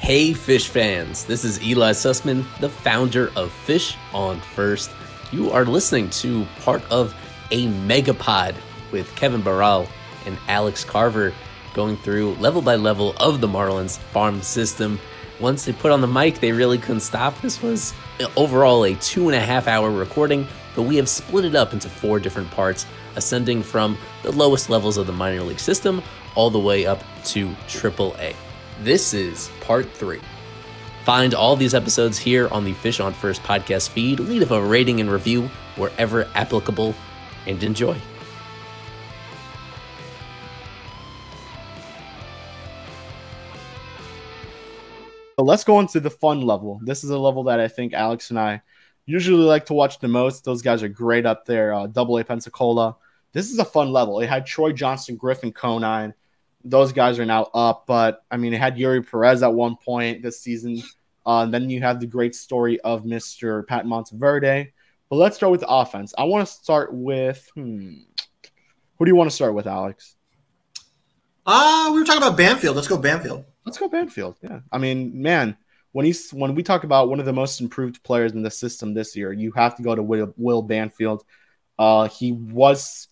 Hey Fish fans, this is Eli Sussman, the founder of Fish on First. You are listening to part of a megapod with Kevin Barral and Alex Carver going through level by level of the Marlins farm system. Once they put on the mic, they really couldn't stop. This was overall a 2.5 hour recording, but we have split it up into 4 different parts, ascending from the lowest levels of the minor league system all the way up to AAA. This is part 3. Find all these episodes here on the Fish on First podcast feed. Leave a rating and review wherever applicable, and enjoy. So let's go into the fun level. This is a level that I think Alex and I usually like to watch the most. Those guys are great up there. Double A Pensacola. This is a fun level. It had Troy Johnson, Griffin, Conine. Those guys are now up, but I mean, it had Yuri Perez at one point this season. Then you have the great story of Mr. Pat Monteverde. But let's start with the offense. I want to start with who do you want to start with, Alex? We were talking about Banfield. Let's go Banfield. Yeah, I mean, man, when we talk about one of the most improved players in the system this year, you have to go to Will Banfield. He was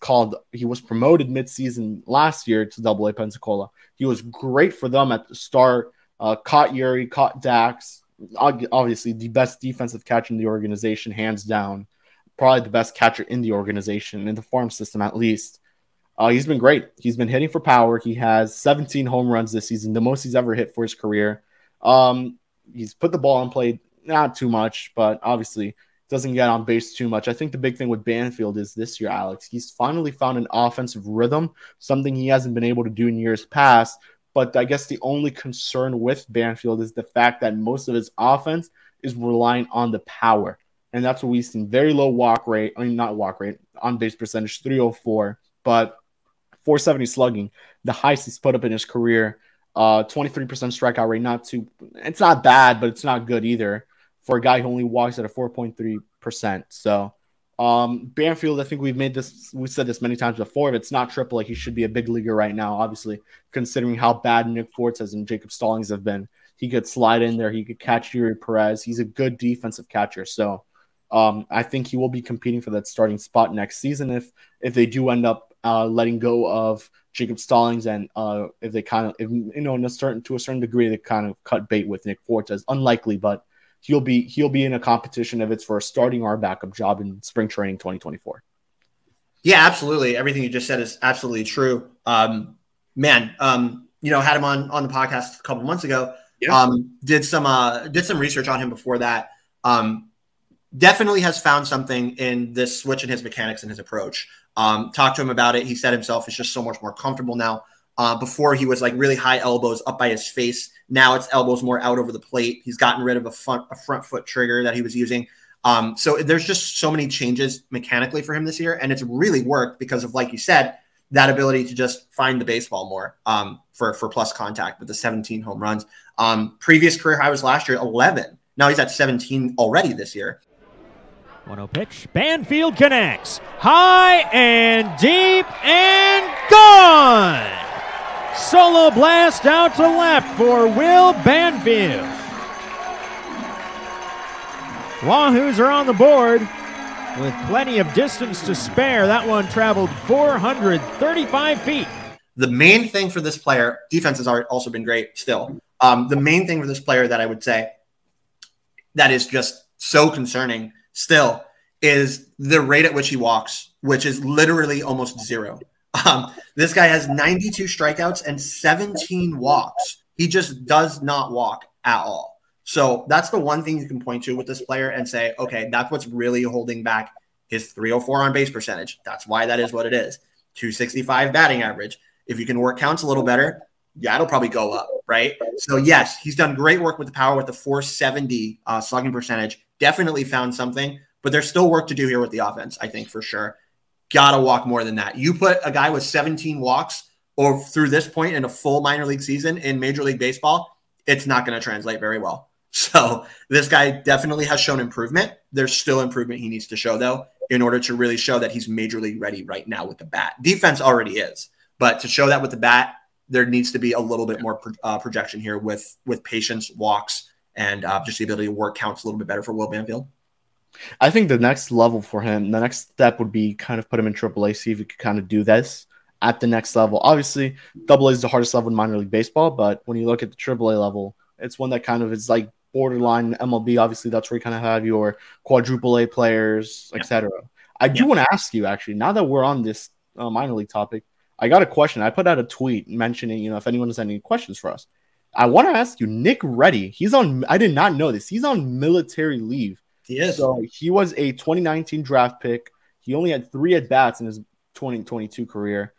promoted midseason last year to Double A Pensacola. He was great for them at the start. Caught Yuri, caught Dax. Obviously, the best defensive catcher in the organization, hands down. Probably the best catcher in the organization, in the farm system at least. He's been great. He's been hitting for power. He has 17 home runs this season, the most he's ever hit for his career. He's put the ball in play, not too much, but obviously doesn't get on base too much. I think the big thing with Banfield is this year, Alex, he's finally found an offensive rhythm, something he hasn't been able to do in years past. But I guess the only concern with Banfield is the fact that most of his offense is relying on the power. And that's what we've seen. Very low walk rate. I mean, not walk rate, on base percentage, 304, but 470 slugging, the highest he's put up in his career. 23% strikeout rate. It's not bad, but it's not good either for a guy who only walks at a 4.3%. So Banfield, I think we've said this many times before. If it's not AAA, he should be a big leaguer right now, obviously, considering how bad Nick Fortes and Jacob Stallings have been. He could slide in there. He could catch Yuri Perez. He's a good defensive catcher. So I think he will be competing for that starting spot next season if they do end up letting go of Jacob Stallings and if, to a certain degree, they kind of cut bait with Nick Fortes. Unlikely, but he'll be in a competition if it's for starting or a backup job in spring training 2024. Yeah, absolutely. Everything you just said is absolutely true. Had him on the podcast a couple months ago. Yeah. Did some research on him before that. Definitely has found something in this switch in his mechanics and his approach. Talked to him about it. He said himself, it's just so much more comfortable now. Before he was like really high elbows up by his face. Now it's elbows more out over the plate. He's gotten rid of a front foot trigger that he was using. So there's just so many changes mechanically for him this year. And it's really worked because of, like you said, that ability to just find the baseball more for plus contact with the 17 home runs. Previous career high was last year, 11. Now he's at 17 already this year. 1-0 pitch. Banfield connects. High and deep and gone. Solo blast out to left for Will Banfield. Wahoos are on the board with plenty of distance to spare. That one traveled 435 feet. The main thing for this player, defense has also been great still. The main thing for this player that I would say that is just so concerning still is the rate at which he walks, which is literally almost zero. This guy has 92 strikeouts and 17 walks. He just does not walk at all. So that's the one thing you can point to with this player and say, okay, that's what's really holding back his .304 on base percentage. That's why that is what it is. 265 batting average. If you can work counts a little better, yeah, it'll probably go up, right? So yes, he's done great work with the power, with the 470 slugging percentage. Definitely found something, but there's still work to do here with the offense, I think, for sure. Gotta walk more than that. You put a guy with 17 walks or through this point in a full minor league season in Major League Baseball, it's not going to translate very well. So this guy definitely has shown improvement. There's still improvement he needs to show, though, in order to really show that he's major league ready right now with the bat. Defense already is, but to show that with the bat, there needs to be a little bit more projection here with patience, walks, and just the ability to work counts a little bit better for Will Banfield. I think the next level for him, the next step would be kind of put him in AAA, see if he could kind of do this at the next level. Obviously, AA is the hardest level in minor league baseball, but when you look at the AAA level, it's one that kind of is like borderline MLB. Obviously, that's where you kind of have your quadruple A players, et cetera. I do want to ask you, actually, now that we're on this minor league topic, I got a question. I put out a tweet mentioning, you know, if anyone has any questions for us. I want to ask you, Nick Reddy, he's on – I did not know this. He's on military leave. He is. So he was a 2019 draft pick. He only had 3 at-bats in his 2022 career.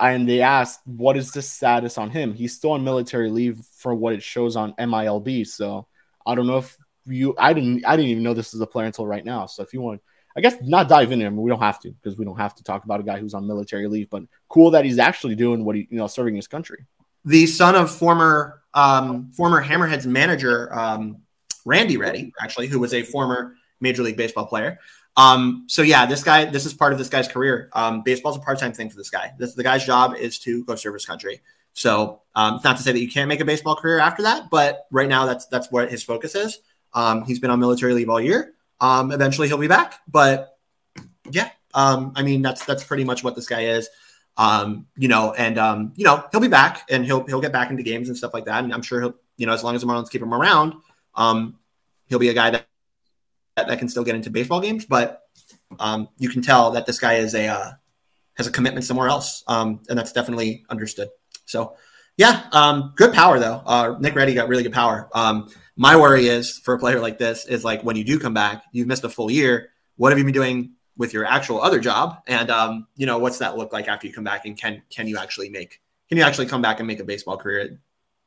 And they asked, what is the status on him? He's still on military leave for what it shows on MILB. So I don't know if you – I didn't even know this is a player until right now. So if you want – I guess not dive into him. We don't have to because we don't have to talk about a guy who's on military leave. But cool that he's actually doing what he – you know, serving his country. The son of former Hammerheads manager Randy Reddy, actually, who was a former Major League Baseball player. So yeah, this is part of this guy's career. Baseball's a part-time thing for this guy. The guy's job is to go serve his country. So it's not to say that you can't make a baseball career after that, but right now that's what his focus is. He's been on military leave all year. Eventually he'll be back, but yeah, I mean that's pretty much what this guy is. He'll be back and he'll get back into games and stuff like that. And I'm sure he'll, you know, as long as the Marlins keep him around, he'll be a guy that can still get into baseball games, but, you can tell that this guy is has a commitment somewhere else. And that's definitely understood. So yeah, good power though. Nick Reddy got really good power. My worry is for a player like this is like, when you do come back, you've missed a full year. What have you been doing with your actual other job? And, what's that look like after you come back? And can you actually come back and make a baseball career? It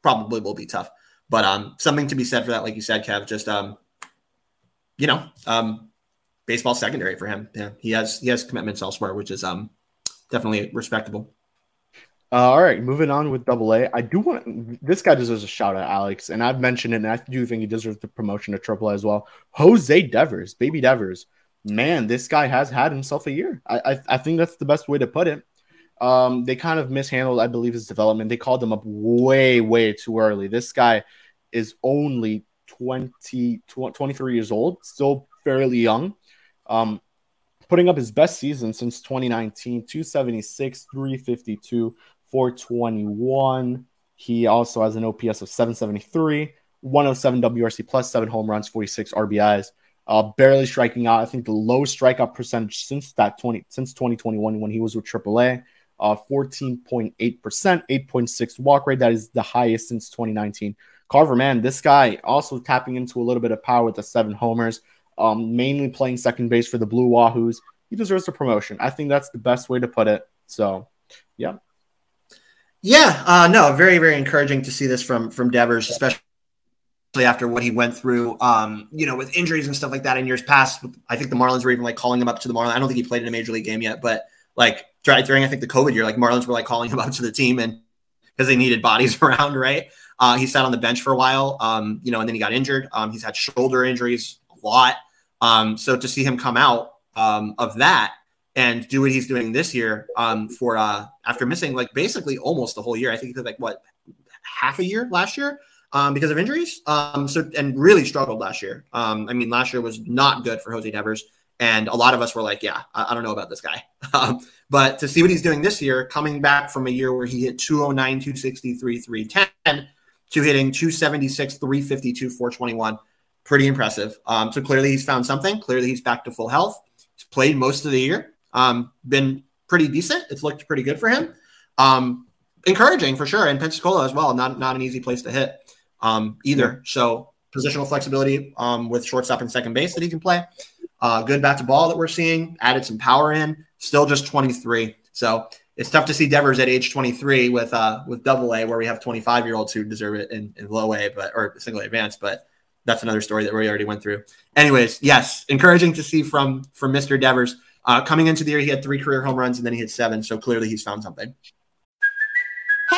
probably will be tough, but something to be said for that. Like you said, Kev, just, baseball secondary for him. Yeah, he has commitments elsewhere, which is definitely respectable. All right, moving on with AA. I do want this guy deserves a shout out, Alex, and I've mentioned it, and I do think he deserves the promotion to AAA as well. José Devers, baby Devers. Man, this guy has had himself a year. I think that's the best way to put it. They kind of mishandled, I believe, his development. They called him up way, way too early. This guy is only 23 years old, still fairly young. Putting up his best season since 2019, 276, 352, 421. He also has an OPS of 773, 107 WRC plus, 7 home runs, 46 RBIs. Barely striking out. I think the lowest strikeout percentage since 2021 when he was with AAA, 14.8%, 8.6 walk rate. That is the highest since 2019. Carver, man, this guy also tapping into a little bit of power with the 7 homers, mainly playing second base for the Blue Wahoos. He deserves a promotion. I think that's the best way to put it. So, yeah. Yeah, no, very, very encouraging to see this from Devers, especially after what he went through, with injuries and stuff like that in years past. I think the Marlins were even like calling him up to the Marlins. I don't think he played in a major league game yet, but like during, I think, the COVID year, like Marlins were like calling him up to the team and because they needed bodies around, right? He sat on the bench for a while, and then he got injured. He's had shoulder injuries a lot. So to see him come out of that and do what he's doing this year for after missing like basically almost the whole year. I think he did like half a year last year because of injuries. And really struggled last year. Last year was not good for José Devers. And a lot of us were like, yeah, I don't know about this guy. But to see what he's doing this year, coming back from a year where he hit 209, 263, 310 to hitting 276, 352, 421. Pretty impressive. So clearly he's found something. Clearly he's back to full health. He's played most of the year. Been pretty decent. It's looked pretty good for him. Encouraging for sure. And Pensacola as well. Not an easy place to hit either. So positional flexibility with shortstop and second base that he can play. Good bat to ball that we're seeing. Added some power in. Still just 23. So it's tough to see Devers at age 23 with double A, where we have 25-year-olds who deserve it in low A, or single A advanced, but that's another story that we already went through. Anyways, yes, encouraging to see from Mr. Devers. Coming into the year, he had 3 career home runs, and then he hit 7, so clearly he's found something. Hey,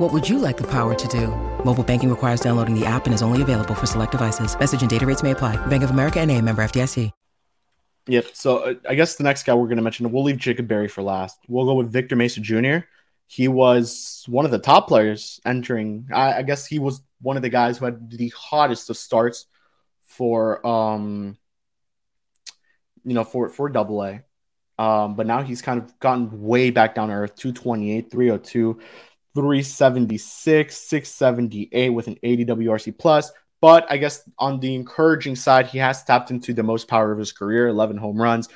What would you like the power to do? Mobile banking requires downloading the app and is only available for select devices. Message and data rates may apply. Bank of America NA, member FDIC. Yep. So I guess the next guy we're going to mention, we'll leave Jacob Berry for last. We'll go with Victor Mesa Jr. He was one of the top players entering. I guess he was one of the guys who had the hottest of starts for Double A. But now he's kind of gotten way back down to earth. 228, 302, 376, 678 with an 80 WRC plus. But I guess on the encouraging side, he has tapped into the most power of his career, 11 home runs,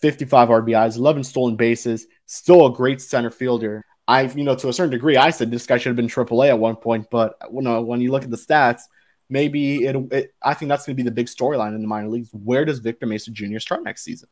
55 RBIs, 11 stolen bases, still a great center fielder. To a certain degree, I said this guy should have been AAA at one point, but when you look at the stats, maybe I think that's going to be the big storyline in the minor leagues. Where does Victor Mesa Jr. start next season?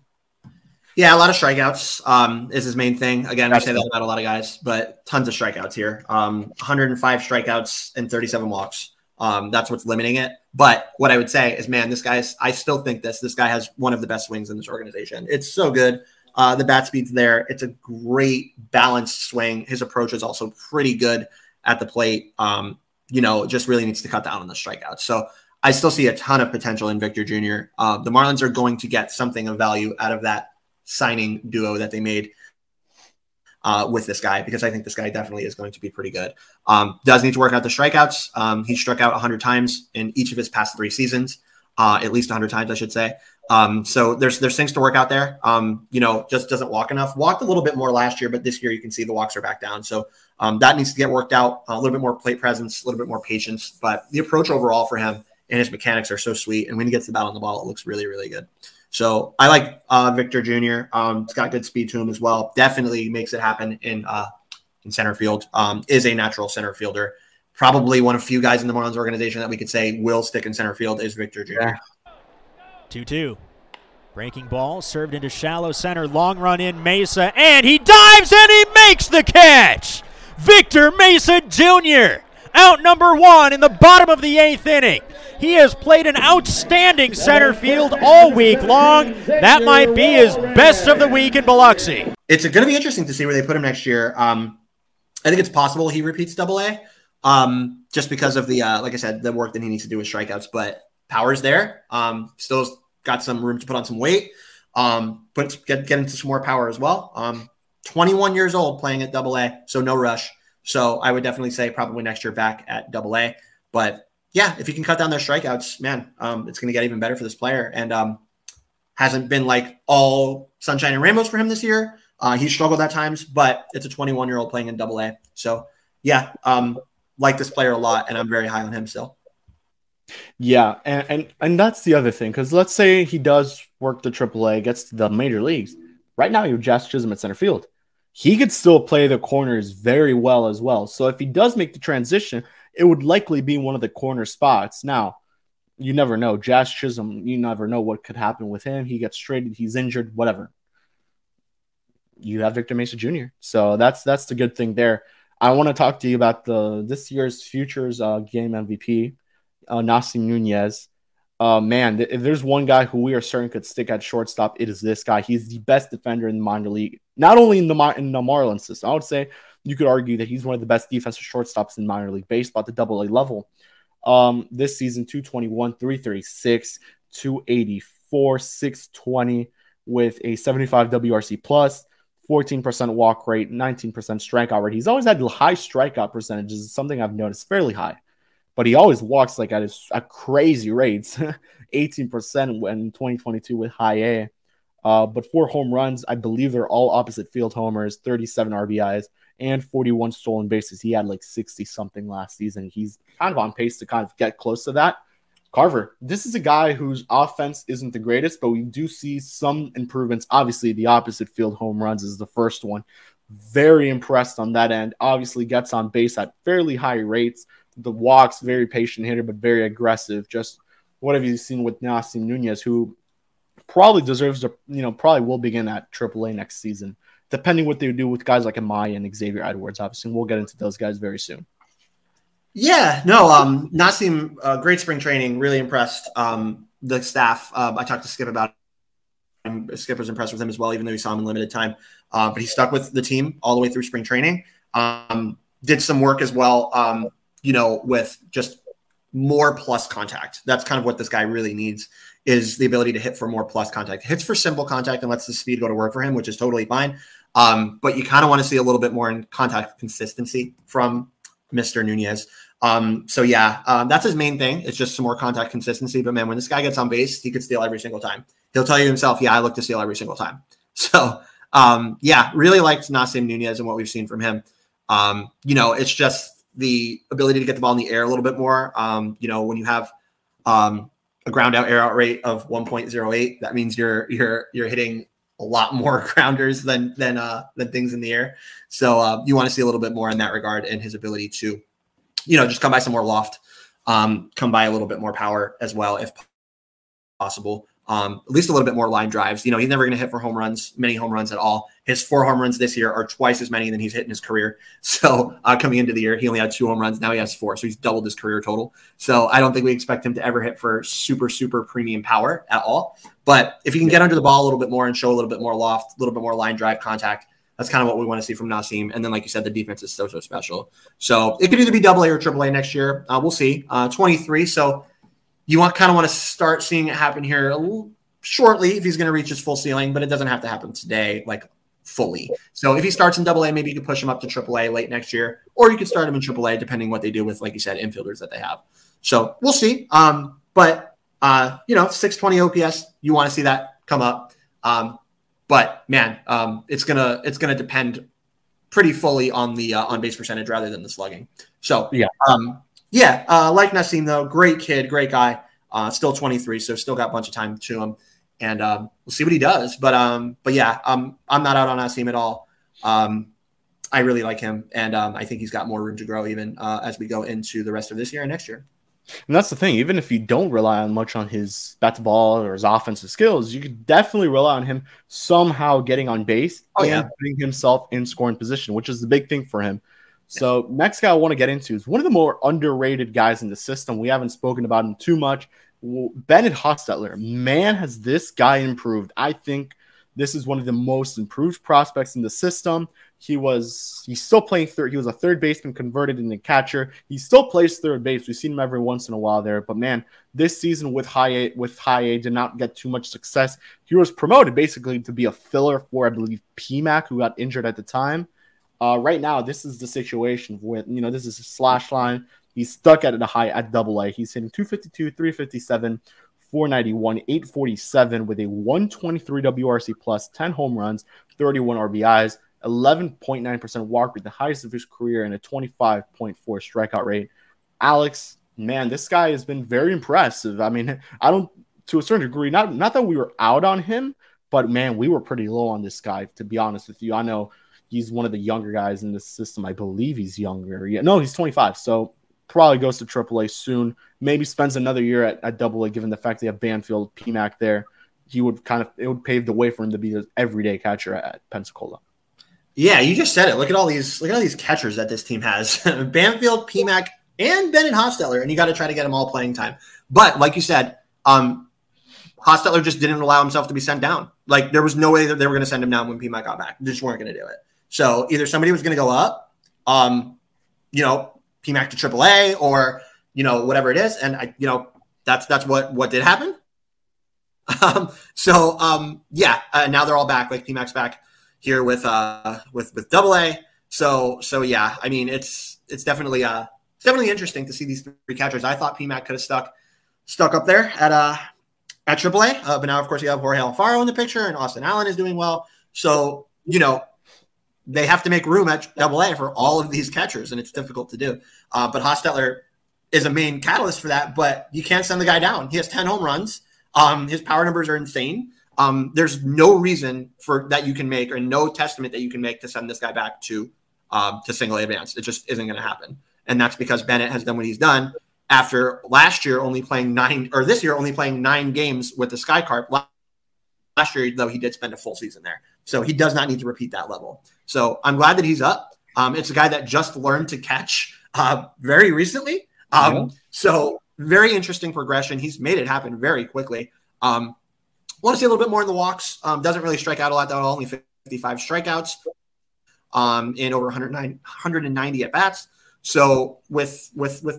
Yeah, a lot of strikeouts is his main thing. Again, I say that about a lot of guys, but tons of strikeouts here. 105 strikeouts and 37 walks. That's what's limiting it. But what I would say is, man, I still think this guy has one of the best swings in this organization. It's so good. The bat speed's there. It's a great balanced swing. His approach is also pretty good at the plate. Just really needs to cut down on the strikeouts. So I still see a ton of potential in Victor Jr. The Marlins are going to get something of value out of that signing duo that they made with this guy, because I think this guy definitely is going to be pretty good. Does need to work out the strikeouts. He struck out 100 times in each of his past three seasons, at least 100 times, I should say. So there's things to work out there. Just doesn't walk enough. Walked a little bit more last year, but this year you can see the walks are back down. So that needs to get worked out. A little bit more plate presence, a little bit more patience. But the approach overall for him and his mechanics are so sweet. And when he gets the bat on the ball, it looks really, really good. So I like Victor Jr. He's got good speed to him as well. Definitely makes it happen in center field. Is a natural center fielder. Probably one of few guys in the Marlins organization that we could say will stick in center field is Victor Jr. Yeah. 2-2. Breaking ball served into shallow center. Long run in Mesa, and he dives and he makes the catch. Victor Mesa Jr. out number one in the bottom of the eighth inning. He has played an outstanding center field all week long. That might be his best of the week in Biloxi. It's going to be interesting to see where they put him next year. I think it's possible he repeats Double-A, just because of the, like I said, the work that he needs to do with strikeouts. But power's there. Still got some room to put on some weight, but get into some more power as well. 21 years old playing at Double-A, so no rush. So I would definitely say probably next year back at Double-A. But yeah, if you can cut down their strikeouts, man, it's going to get even better for this player. And hasn't been like all sunshine and rainbows for him this year. He struggled at times, but it's a 21-year-old playing in Double-A. So yeah, like this player a lot, and I'm very high on him still. Yeah, and that's the other thing, because let's say he does work the AAA, gets to the major leagues. Right now, you have Jazz Chisholm at center field. He could still play the corners very well as well. So if he does make the transition, it would likely be one of the corner spots. Now, you never know. Jazz Chisholm, you never know what could happen with him. He gets traded, he's injured, whatever. You have Victor Mesa Jr. So that's the good thing there. I want to talk to you about this year's Futures Game MVP. Nasim Nuñez. Man, if there's one guy who we are certain could stick at shortstop, it is this guy. He's the best defender in the minor league, not only in the Marlins system. I would say you could argue that he's one of the best defensive shortstops in minor league baseball at the Double-A level. This season, 221, 336, 284, 620 with a 75 WRC plus, 14% walk rate, 19% strikeout rate. He's always had high strikeout percentages, something I've noticed fairly high. But he always walks like at crazy rates, 18% in 2022 with high A. But 4 home runs, I believe they're all opposite field homers, 37 RBIs, and 41 stolen bases. He had like 60-something last season. He's kind of on pace to kind of get close to that. Carver, this is a guy whose offense isn't the greatest, but we do see some improvements. Obviously, the opposite field home runs is the first one. Very impressed on that end. Obviously, gets on base at fairly high rates. The walks, very patient hitter, but very aggressive. Just what have you seen with Nasim Nuñez, who probably deserves to, probably will begin at AAA next season, depending what they do with guys like Amaya and Xavier Edwards, obviously. And we'll get into those guys very soon. Yeah, no, Nasim, great spring training, really impressed the staff. I talked to Skip about him. Skip was impressed with him as well, even though he saw him in limited time. But he stuck with the team all the way through spring training. Did some work as well. With just more plus contact. That's kind of what this guy really needs, is the ability to hit for more plus contact. Hits for simple contact and lets the speed go to work for him, which is totally fine. But you kind of want to see a little bit more in contact consistency from Mr. Nuñez. That's his main thing. It's just some more contact consistency. But, man, when this guy gets on base, he could steal every single time. He'll tell you himself, yeah, I look to steal every single time. So, really liked Nasim Nuñez and what we've seen from him. It's just the ability to get the ball in the air a little bit more. When you have a ground out air out rate of 1.08, that means you're hitting a lot more grounders than things in the air. So you want to see a little bit more in that regard, and his ability to, just come by some more loft, come by a little bit more power as well, if possible. At least a little bit more line drives. He's never going to hit for home runs, many home runs at all. His 4 home runs this year are twice as many than he's hit in his career. So coming into the year, he only had 2 home runs. Now he has 4. So he's doubled his career total. So I don't think we expect him to ever hit for super, super premium power at all. But if he can get under the ball a little bit more and show a little bit more loft, a little bit more line drive contact, that's kind of what we want to see from Nasim. And then, like you said, the defense is so special. So it could either be Double-A or Triple-A next year. We'll see. 23. So you want to start seeing it happen here shortly if he's going to reach his full ceiling, but it doesn't have to happen today, like fully. So if he starts in Double A, maybe you could push him up to Triple A late next year, or you could start him in Triple A, depending what they do with, like you said, infielders that they have. So we'll see. But 620 OPS, you want to see that come up. But it's gonna depend pretty fully on the on base percentage rather than the slugging. So yeah. Like Nasim though, great kid, great guy. Still 23, so still got a bunch of time to him, and we'll see what he does. But I'm not out on Nasim at all. I really like him, and I think he's got more room to grow even as we go into the rest of this year and next year. And that's the thing. Even if you don't rely on much on his bat-to-ball or his offensive skills, you could definitely rely on him somehow getting on base and putting himself in scoring position, which is the big thing for him. So next guy I want to get into is one of the more underrated guys in the system. We haven't spoken about him too much. Bennett Hostetler. Man, has this guy improved. I think this is one of the most improved prospects in the system. He's still playing third. He was a third baseman converted into catcher. He still plays third base. We've seen him every once in a while there. But man, this season with high A did not get too much success. He was promoted basically to be a filler for, I believe, PMac, who got injured at the time. Right now, this is the situation with, this is a slash line. He's stuck at a high at Double A. He's hitting 252, 357, 491, 847 with a 123 WRC plus, 10 home runs, 31 RBIs. 11.9% walk rate, the highest of his career, and a 25.4 strikeout rate. Alex, man, this guy has been very impressive. I mean, I don't, to a certain degree, not that we were out on him, but man, we were pretty low on this guy, to be honest with you. I know he's one of the younger guys in this system. I believe he's younger. Yeah, no, he's 25, so probably goes to AAA soon. Maybe spends another year at Double A, given the fact they have Banfield, PMac there. It would pave the way for him to be an everyday catcher at Pensacola. Yeah, you just said it. Look at all these catchers that this team has. Banfield, PMac, and Bennett Hostetler, and you got to try to get them all playing time. But like you said, Hostetler just didn't allow himself to be sent down. Like there was no way that they were going to send him down when PMac got back. They just weren't going to do it. So either somebody was going to go up, PMac to AAA or, whatever it is. And that's what did happen. Now they're all back. Like PMac's back here with Double A. So, I mean, it's definitely interesting to see these three catchers. I thought PMac could have stuck up there at Triple A, but now of course you have Jorge Alfaro in the picture and Austin Allen is doing well. So, they have to make room at Double A for all of these catchers and it's difficult to do. But Hostetler is a main catalyst for that, but you can't send the guy down. He has 10 home runs. His power numbers are insane. There's no reason for that you can make, or no testament that you can make to send this guy back to single A advanced. It just isn't going to happen, and that's because Bennett has done what he's done after last year only playing 9, or this year only playing 9 games with the Sky Carp. Last year, though, he did spend a full season there, so he does not need to repeat that level. So I'm glad that he's up. It's a guy that just learned to catch very recently, so very interesting progression. He's made it happen very quickly. Want to see a little bit more in the walks. Doesn't really strike out a lot. That only 55 strikeouts in over 190 at bats. So with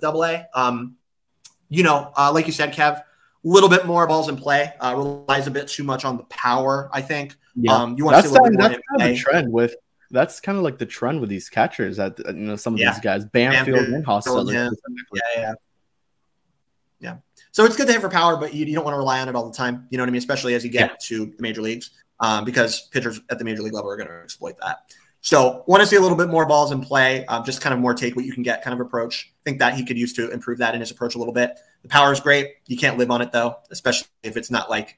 Double A, like you said, Kev, a little bit more balls in play. Relies a bit too much on the power, I think. Yeah. You want to see a little bit more. That's kind of the trend with. That's kind of like the trend with these catchers. That some of these guys, Banfield and Hostetler. Yeah. So it's good to hit for power, but you don't want to rely on it all the time. You know what I mean? Especially as you get to the major leagues, because pitchers at the major league level are going to exploit that. So want to see a little bit more balls in play, just kind of more take what you can get kind of approach. I think that he could use to improve that in his approach a little bit. The power is great. You can't live on it though, especially if it's not like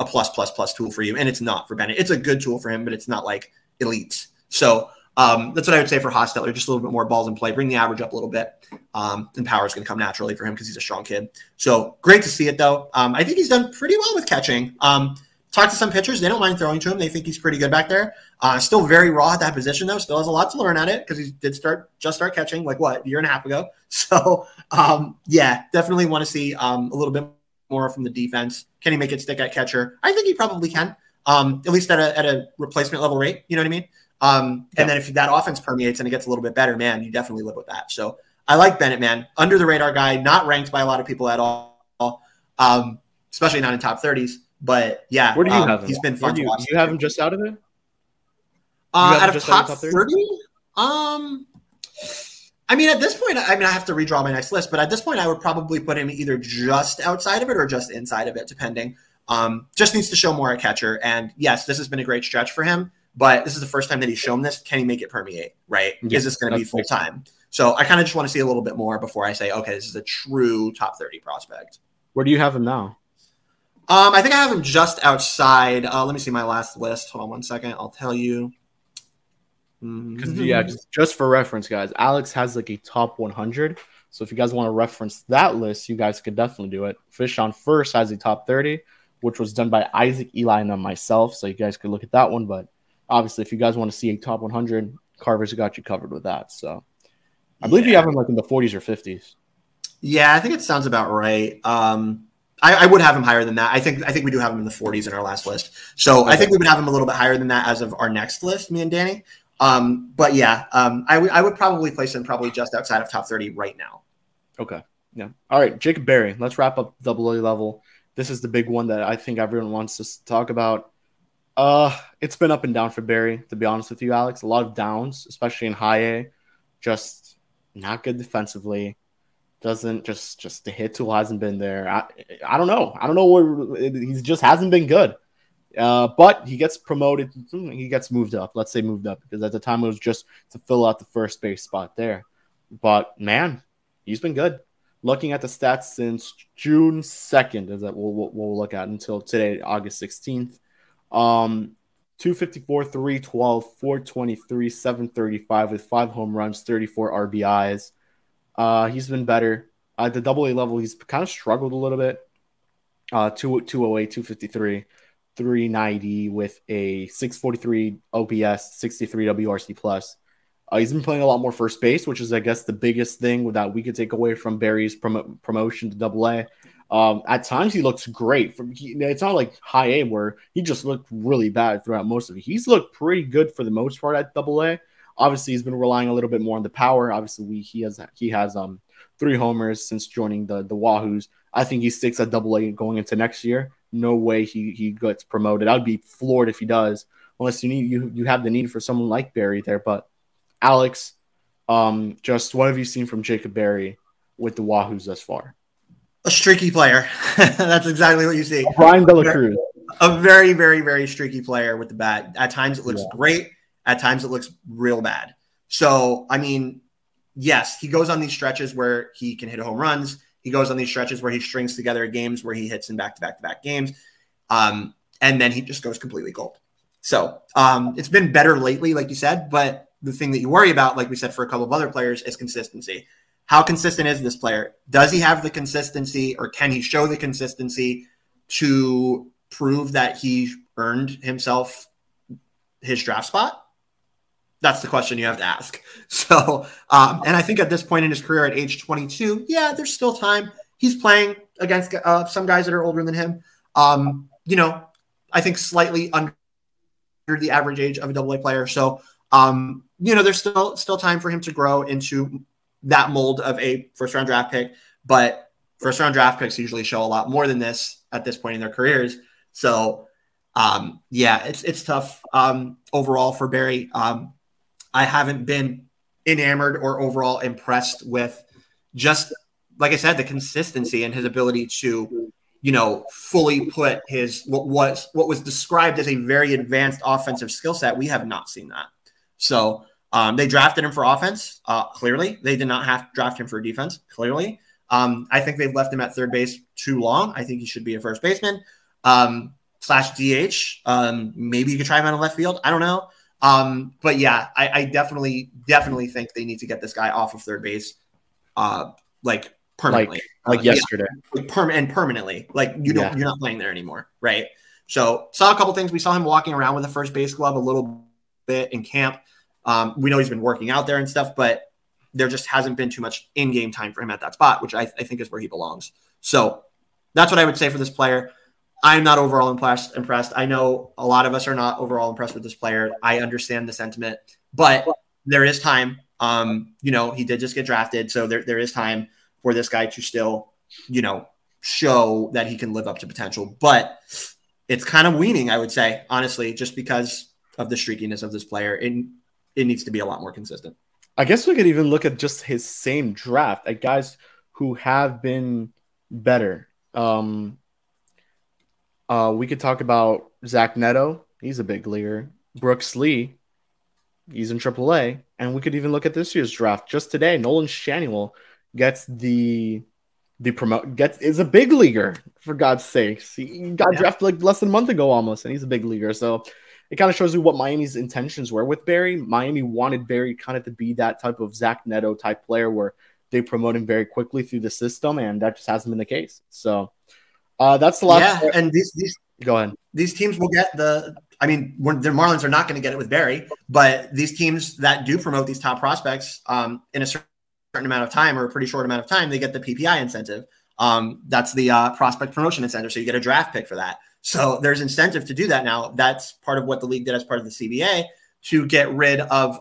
a plus tool for you. And it's not for Bennett. It's a good tool for him, but it's not like elite. So that's what I would say for Hostetler, just a little bit more balls in play, bring the average up a little bit, and power is going to come naturally for him because he's a strong kid. So great to see it, though. I think he's done pretty well with catching. Talked to some pitchers. They don't mind throwing to him. They think he's pretty good back there. Still very raw at that position, though. Still has a lot to learn at it because he did start catching, a year and a half ago. So, definitely want to see a little bit more from the defense. Can he make it stick at catcher? I think he probably can, at least at a replacement level rate. You know what I mean? And then if that offense permeates and it gets a little bit better, man, you definitely live with that. So I like Bennett, man, under the radar guy, not ranked by a lot of people at all, especially not in top 30s, But yeah, where do you have him? He's been fun to watch. Do you have him just out of it? Out of top 30? I mean, at this point, I have to redraw my next list, but at this point, I would probably put him either just outside of it or just inside of it, depending. Just needs to show more at catcher. And yes, this has been a great stretch for him, but this is the first time that he's shown this. Can he make it permeate, right? Yeah, is this going to be full-time? So I kind of just want to see a little bit more before I say, okay, this is a true top 30 prospect. Where do you have him now? I think I have him just outside. Let me see my last list. Hold on one second. I'll tell you. Because just for reference, guys, Alex has like a top 100. So if you guys want to reference that list, you guys could definitely do it. Fish on First has a top 30, which was done by Isaac, Eli, and myself. So you guys could look at that one. But obviously, if you guys want to see a top 100, Carver's got you covered with that. So I believe you have him like in the 40s or 50s. Yeah, I think it sounds about right. I would have him higher than that. I think we do have him in the 40s in our last list. So I think we would have him a little bit higher than that as of our next list, me and Danny. But yeah, I would probably place him probably just outside of top 30 right now. Okay. Yeah. All right. Jacob Berry. Let's wrap up AA level. This is the big one that I think everyone wants us to talk about. It's been up and down for Berry, to be honest with you, Alex. A lot of downs, especially in high A. Just not good defensively. Doesn't just the hit tool hasn't been there. I don't know. I don't know what he just hasn't been good. But he gets promoted. He gets moved up. Let's say moved up, because at the time it was just to fill out the first base spot there. But, man, he's been good. Looking at the stats since June 2nd, is that we'll look at until today, August 16th. 254, 312, 423, 735 with 5 home runs, 34 RBIs. He's been better. At the double A level, he's kind of struggled a little bit. 208, 253. 390 with a 643 OPS, 63 WRC plus. He's been playing a lot more first base, which is, I guess, the biggest thing that we could take away from Berry's promotion to Double A. At times, he looks great. It's not like High A where he just looked really bad throughout most of it. He's looked pretty good for the most part at Double A. Obviously, he's been relying a little bit more on the power. Obviously, he has 3 homers since joining the Wahoos. I think he sticks at Double A going into next year. No way he gets promoted. I'd be floored if he does, unless you have the need for someone like Berry there. But Alex, just what have you seen from Jacob Berry with the Wahoos thus far? A streaky player. That's exactly what you see. Brian De La Cruz. A very, very, very streaky player with the bat. At times it looks great. At times it looks real bad. So, I mean, yes, he goes on these stretches where he can hit home runs. He goes on these stretches where he strings together games where he hits in back-to-back games. And then he just goes completely cold. So it's been better lately, like you said. But the thing that you worry about, like we said for a couple of other players, is consistency. How consistent is this player? Does he have the consistency, or can he show the consistency to prove that he earned himself his draft spot? That's the question you have to ask. So, and I think at this point in his career at age 22, there's still time. He's playing against some guys that are older than him. I think slightly under the average age of a double A player. So, there's still time for him to grow into that mold of a first-round draft pick. But first-round draft picks usually show a lot more than this at this point in their careers. So, it's tough overall for Berry. I haven't been enamored or overall impressed with just, like I said, the consistency and his ability to, fully put his what was described as a very advanced offensive skill set. We have not seen that. So they drafted him for offense. Clearly, they did not have to draft him for defense. Clearly, I think they've left him at third base too long. I think he should be a first baseman / DH. Maybe you could try him out of left field. I don't know. But yeah, I definitely think they need to get this guy off of third base, like permanently, like yesterday, and permanently. Like you're not playing there anymore, right? So saw a couple things. We saw him walking around with a first base glove a little bit in camp. We know he's been working out there and stuff, but there just hasn't been too much in-game time for him at that spot, which I think is where he belongs. So that's what I would say for this player. I'm not overall impressed. I know a lot of us are not overall impressed with this player. I understand the sentiment, but there is time. He did just get drafted, so there is time for this guy to still, show that he can live up to potential. But it's kind of weaning, I would say, honestly, just because of the streakiness of this player. It needs to be a lot more consistent. I guess we could even look at just his same draft at guys who have been better. We could talk about Zach Neto. He's a big leaguer. Brooks Lee. He's in AAA. And we could even look at this year's draft. Just today, Nolan Schanuel gets the promote gets is a big leaguer, for God's sakes. He got drafted like less than a month ago almost, and he's a big leaguer. So it kind of shows you what Miami's intentions were with Barry. Miami wanted Barry kind of to be that type of Zach Neto type player where they promote him very quickly through the system, and that just hasn't been the case. So that's the last. Yeah, and these go ahead. These teams will get the. I mean, the Marlins are not going to get it with Barry, but these teams that do promote these top prospects in a certain amount of time or a pretty short amount of time, they get the PPI incentive. That's the prospect promotion incentive. So you get a draft pick for that. So there's incentive to do that now. That's part of what the league did as part of the CBA to get rid of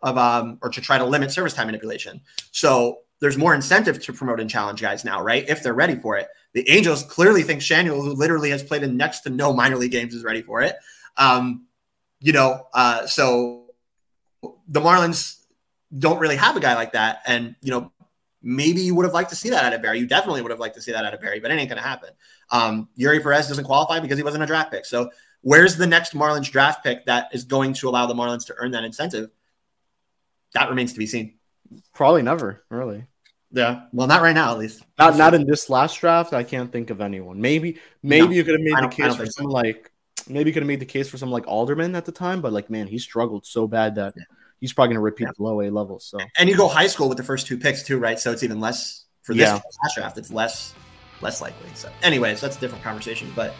or to try to limit service time manipulation. So there's more incentive to promote and challenge guys now, right? If they're ready for it. The Angels clearly think Schanuel, who literally has played in next to no minor league games, is ready for it. So the Marlins don't really have a guy like that. And, you know, maybe you would have liked to see that out of Barry. You definitely would have liked to see that out of Barry, but it ain't going to happen. Yuri Perez doesn't qualify because he wasn't a draft pick. So where's the next Marlins draft pick that is going to allow the Marlins to earn that incentive? That remains to be seen. Probably never, really. Yeah. Well, not right now, at least. Not in this last draft. I can't think of anyone. Maybe you could have made the case for some like maybe you could have made the case for some like Alderman at the time, but like, man, he struggled so bad that he's probably gonna repeat the low A levels. So and you go high school with the first two picks too, right? So it's even less for this last draft, it's less likely. So anyways, that's a different conversation. But